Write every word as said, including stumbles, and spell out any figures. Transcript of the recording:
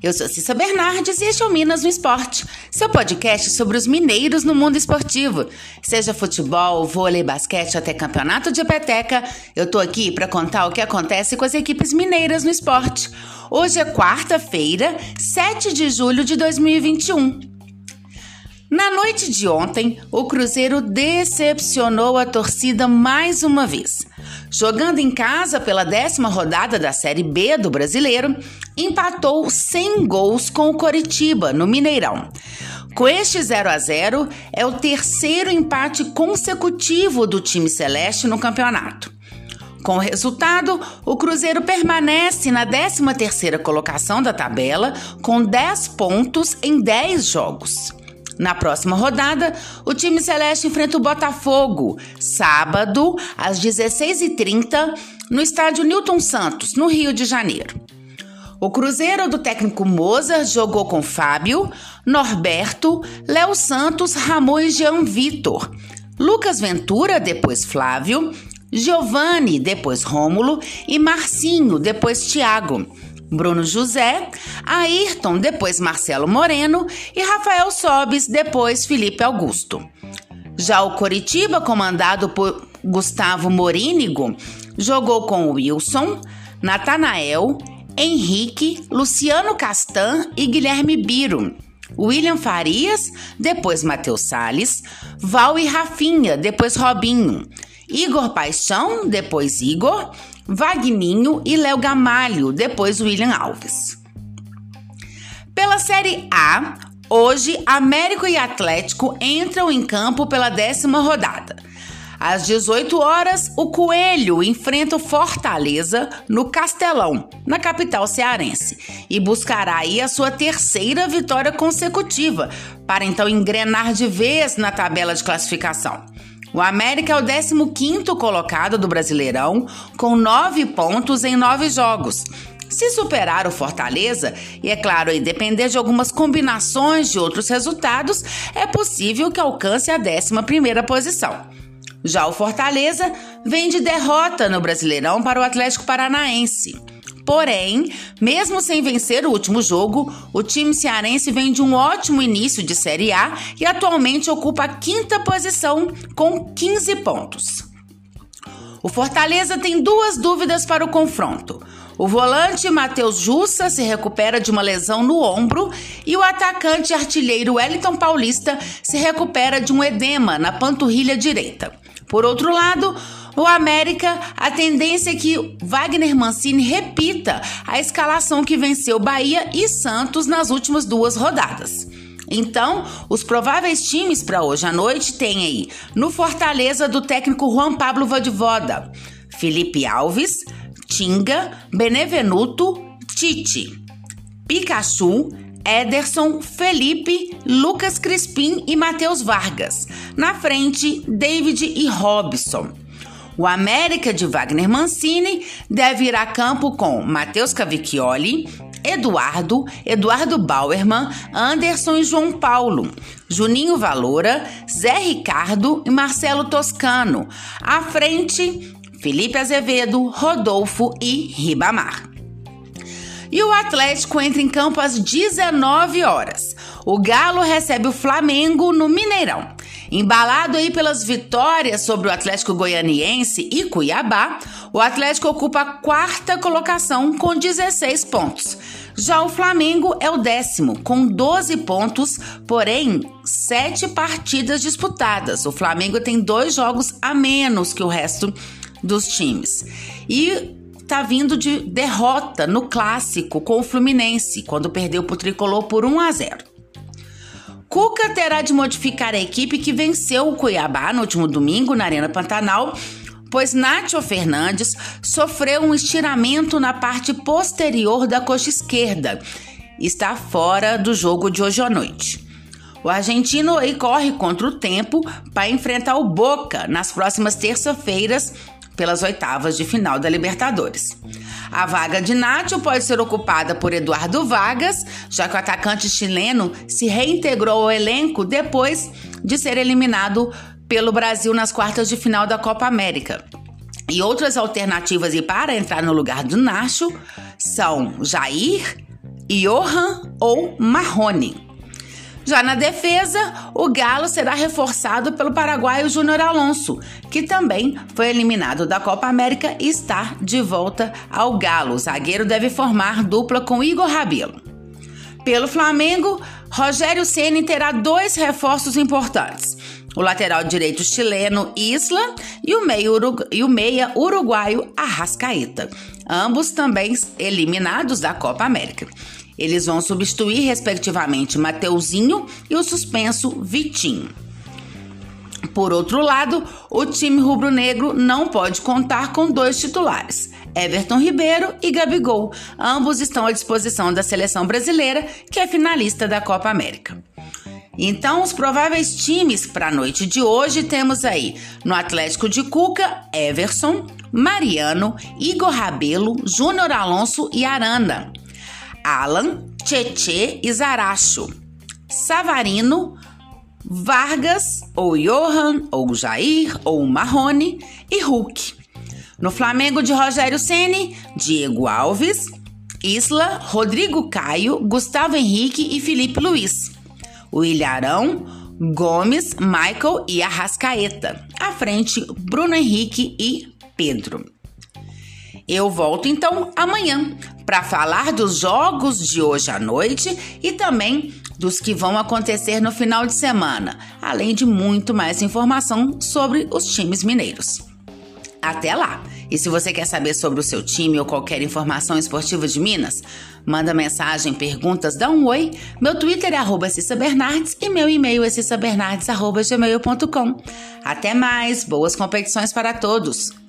Eu sou Cissa Bernardes e este é o Minas no Esporte, seu podcast sobre os mineiros no mundo esportivo. Seja futebol, vôlei, basquete, até campeonato de peteca, eu tô aqui para contar o que acontece com as equipes mineiras no esporte. Hoje é quarta-feira, sete de julho de dois mil e vinte e um. Na noite de ontem, o Cruzeiro decepcionou a torcida mais uma vez. Jogando em casa pela décima rodada da Série B do Brasileiro, empatou cem gols com o Coritiba, no Mineirão. Com este zero a zero, é o terceiro empate consecutivo do time celeste no campeonato. Com o resultado, o Cruzeiro permanece na décima terceira colocação da tabela, com dez pontos em dez jogos. Na próxima rodada, o time celeste enfrenta o Botafogo, sábado, às dezesseis e trinta, no estádio Nilton Santos, no Rio de Janeiro. O Cruzeiro do técnico Mozart jogou com Fábio, Norberto, Léo Santos, Ramon e Jean Vitor, Lucas Ventura, depois Flávio, Giovani, depois Rômulo e Marcinho, depois Thiago, Bruno José, Ayrton, depois Marcelo Moreno e Rafael Sobis, depois Felipe Augusto. Já o Coritiba, comandado por Gustavo Morínigo, jogou com Wilson, Natanael, Henrique, Luciano Castan e Guilherme Biro, William Farias, depois Matheus Salles, Val e Rafinha, depois Robinho, Igor Paixão, depois Igor, Vagninho e Léo Gamalho, depois William Alves. Pela Série A, hoje, América e Atlético entram em campo pela décima rodada. Às dezoito horas, o Coelho enfrenta o Fortaleza no Castelão, na capital cearense, e buscará aí a sua terceira vitória consecutiva, para então engrenar de vez na tabela de classificação. O América é o décimo quinto colocado do Brasileirão, com nove pontos em nove jogos. Se superar o Fortaleza, e é claro, e depender de algumas combinações de outros resultados, é possível que alcance a décima primeira posição. Já o Fortaleza vem de derrota no Brasileirão para o Atlético Paranaense. Porém, mesmo sem vencer o último jogo, o time cearense vem de um ótimo início de Série A e atualmente ocupa a quinta posição com quinze pontos. O Fortaleza tem duas dúvidas para o confronto. O volante Matheus Jussa se recupera de uma lesão no ombro e o atacante artilheiro Wellington Paulista se recupera de um edema na panturrilha direita. Por outro lado, o América, a tendência é que Wagner Mancini repita a escalação que venceu Bahia e Santos nas últimas duas rodadas. Então, os prováveis times para hoje à noite têm aí, no Fortaleza, do técnico Juan Pablo Vodivoda, Felipe Alves, Tinga, Benevenuto, Tite, Pikachu, Ederson, Felipe, Lucas Crispim e Matheus Vargas. Na frente, David e Robson. O América de Wagner Mancini deve ir a campo com Matheus Cavicchioli, Eduardo, Eduardo Bauerman, Anderson e João Paulo, Juninho Valora, Zé Ricardo e Marcelo Toscano. À frente, Felipe Azevedo, Rodolfo e Ribamar. E o Atlético entra em campo às dezenove horas. O Galo recebe o Flamengo no Mineirão. Embalado aí pelas vitórias sobre o Atlético Goianiense e Cuiabá, o Atlético ocupa a quarta colocação com dezesseis pontos. Já o Flamengo é o décimo, com doze pontos, porém, sete partidas disputadas. O Flamengo tem dois jogos a menos que o resto dos times. E tá vindo de derrota no clássico com o Fluminense, quando perdeu pro Tricolor por um a zero. Cuca terá de modificar a equipe que venceu o Cuiabá no último domingo na Arena Pantanal, pois Nátio Fernandes sofreu um estiramento na parte posterior da coxa esquerda. Está fora do jogo de hoje à noite. O argentino aí corre contra o tempo para enfrentar o Boca nas próximas terça-feiras, pelas oitavas de final da Libertadores. A vaga de Nátio pode ser ocupada por Eduardo Vargas, já que o atacante chileno se reintegrou ao elenco depois de ser eliminado pelo Brasil nas quartas de final da Copa América. E outras alternativas para entrar no lugar do Nátio são Jair, Johan ou Marrone. Já na defesa, o Galo será reforçado pelo paraguaio Júnior Alonso, que também foi eliminado da Copa América e está de volta ao Galo. O zagueiro deve formar dupla com Igor Rabelo. Pelo Flamengo, Rogério Ceni terá dois reforços importantes: o lateral direito chileno Isla e o meia, Urugu- e o meia uruguaio Arrascaeta, ambos também eliminados da Copa América. Eles vão substituir, respectivamente, Mateuzinho e o suspenso Vitinho. Por outro lado, o time rubro-negro não pode contar com dois titulares, Everton Ribeiro e Gabigol. Ambos estão à disposição da seleção brasileira, que é finalista da Copa América. Então, os prováveis times para a noite de hoje temos aí, no Atlético de Cuca, Everson, Mariano, Igor Rabelo, Júnior Alonso e Arana. Alan, Tchê e Zaracho, Savarino, Vargas, ou Johan, ou Jair, ou Marrone e Hulk. No Flamengo de Rogério Ceni, Diego Alves, Isla, Rodrigo Caio, Gustavo Henrique e Felipe Luiz. O Ilharão, Gomes, Michael e Arrascaeta. À frente, Bruno Henrique e Pedro. Eu volto então amanhã para falar dos jogos de hoje à noite e também dos que vão acontecer no final de semana, além de muito mais informação sobre os times mineiros. Até lá! E se você quer saber sobre o seu time ou qualquer informação esportiva de Minas, manda mensagem, perguntas, dá um oi. Meu Twitter é arroba Cissa Bernardes e meu e-mail é cissabernardes arroba gmail ponto com. Até mais! Boas competições para todos!